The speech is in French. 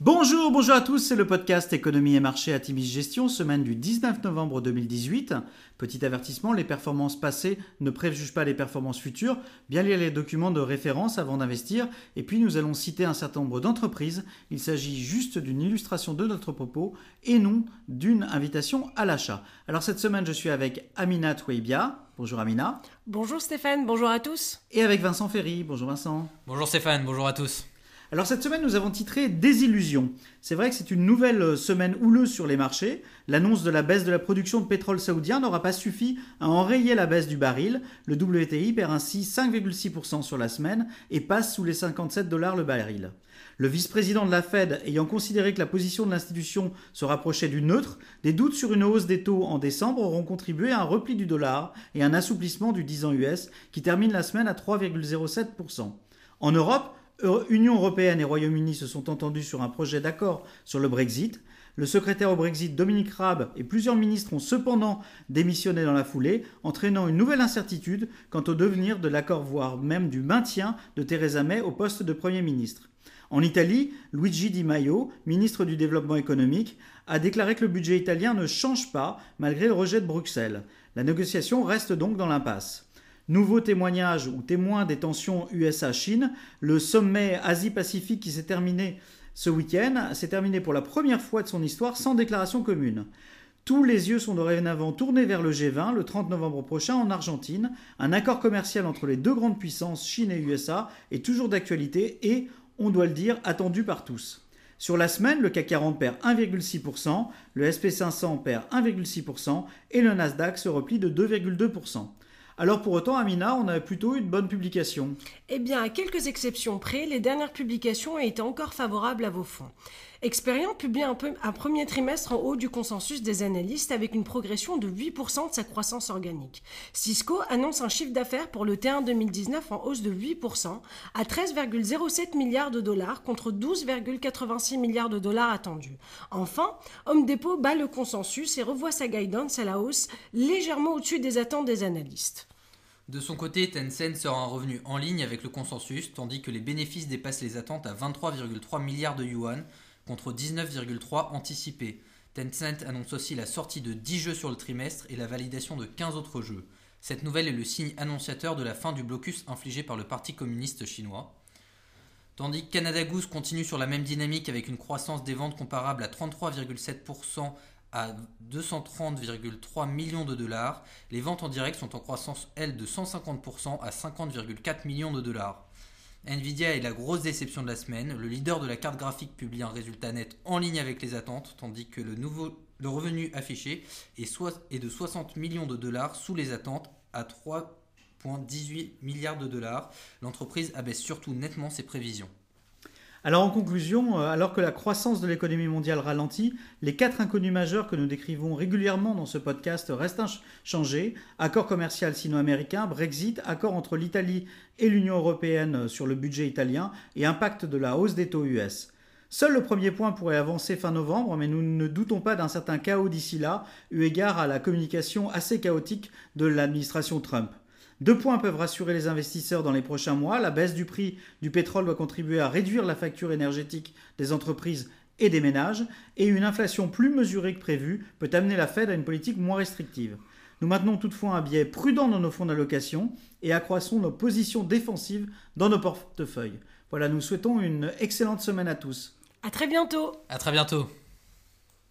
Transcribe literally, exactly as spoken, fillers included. Bonjour, bonjour à tous, c'est le podcast Économie et Marché à Timis Gestion, semaine du dix-neuf novembre deux mille dix-huit. Petit avertissement, les performances passées ne préjugent pas les performances futures. Bien lire les documents de référence avant d'investir. Et puis nous allons citer un certain nombre d'entreprises. Il s'agit juste d'une illustration de notre propos et non d'une invitation à l'achat. Alors cette semaine, je suis avec Amina Touibia. Bonjour Amina. Bonjour Stéphane, bonjour à tous. Et avec Vincent Ferry. Bonjour Vincent. Bonjour Stéphane, bonjour à tous. Alors cette semaine, nous avons titré « Désillusion ». C'est vrai que c'est une nouvelle semaine houleuse sur les marchés. L'annonce de la baisse de la production de pétrole saoudien n'aura pas suffi à enrayer la baisse du baril. Le W T I perd ainsi cinq virgule six pour cent sur la semaine et passe sous les cinquante-sept dollars le baril. Le vice-président de la Fed ayant considéré que la position de l'institution se rapprochait du neutre, des doutes sur une hausse des taux en décembre auront contribué à un repli du dollar et un assouplissement du dix ans U S qui termine la semaine à trois virgule zéro sept pour cent. En Europe, Union européenne et Royaume-Uni se sont entendus sur un projet d'accord sur le Brexit. Le secrétaire au Brexit Dominic Raab et plusieurs ministres ont cependant démissionné dans la foulée, entraînant une nouvelle incertitude quant au devenir de l'accord, voire même du maintien de Theresa May au poste de Premier ministre. En Italie, Luigi Di Maio, ministre du Développement économique, a déclaré que le budget italien ne change pas malgré le rejet de Bruxelles. La négociation reste donc dans l'impasse. Nouveau témoignage ou témoin des tensions U S A Chine, le sommet Asie-Pacifique qui s'est terminé ce week-end s'est terminé pour la première fois de son histoire sans déclaration commune. Tous les yeux sont dorénavant tournés vers le G vingt le trente novembre prochain en Argentine. Un accord commercial entre les deux grandes puissances, Chine et U S A, est toujours d'actualité et, on doit le dire, attendu par tous. Sur la semaine, le C A C quarante perd un virgule six pour cent, le S P cinq cents perd un virgule six pour cent et le Nasdaq se replie de deux virgule deux pour cent. Alors pour autant, Amina, on a plutôt une bonne publication. Eh bien, à quelques exceptions près, les dernières publications ont été encore favorables à vos fonds. Experian publie un, peu, un premier trimestre en haut du consensus des analystes avec une progression de huit pour cent de sa croissance organique. Cisco annonce un chiffre d'affaires pour le T un deux mille dix-neuf en hausse de huit pour cent à treize virgule zéro sept milliards de dollars contre douze virgule quatre-vingt-six milliards de dollars attendus. Enfin, Home Depot bat le consensus et revoit sa guidance à la hausse légèrement au-dessus des attentes des analystes. De son côté, Tencent sera un revenu en ligne avec le consensus, tandis que les bénéfices dépassent les attentes à vingt-trois virgule trois milliards de yuan contre dix-neuf virgule trois anticipés. Tencent annonce aussi la sortie de dix jeux sur le trimestre et la validation de quinze autres jeux. Cette nouvelle est le signe annonciateur de la fin du blocus infligé par le Parti communiste chinois. Tandis que Canada Goose continue sur la même dynamique avec une croissance des ventes comparable à trente-trois virgule sept pour cent à deux cent trente virgule trois millions de dollars, les ventes en direct sont en croissance, elles, de cent cinquante pour cent à cinquante virgule quatre millions de dollars. Nvidia est la grosse déception de la semaine. Le leader de la carte graphique publie un résultat net en ligne avec les attentes, tandis que le, nouveau, le revenu affiché est, so, est de soixante millions de dollars sous les attentes à trois virgule dix-huit milliards de dollars. L'entreprise abaisse surtout nettement ses prévisions. Alors en conclusion, alors que la croissance de l'économie mondiale ralentit, les quatre inconnus majeurs que nous décrivons régulièrement dans ce podcast restent inchangés. Accord commercial sino-américain, Brexit, accord entre l'Italie et l'Union européenne sur le budget italien et impact de la hausse des taux U S. Seul le premier point pourrait avancer fin novembre, mais nous ne doutons pas d'un certain chaos d'ici là, eu égard à la communication assez chaotique de l'administration Trump. Deux points peuvent rassurer les investisseurs dans les prochains mois. La baisse du prix du pétrole doit contribuer à réduire la facture énergétique des entreprises et des ménages. Et une inflation plus mesurée que prévue peut amener la Fed à une politique moins restrictive. Nous maintenons toutefois un biais prudent dans nos fonds d'allocation et accroissons nos positions défensives dans nos portefeuilles. Voilà, nous souhaitons une excellente semaine à tous. À très bientôt. À très bientôt.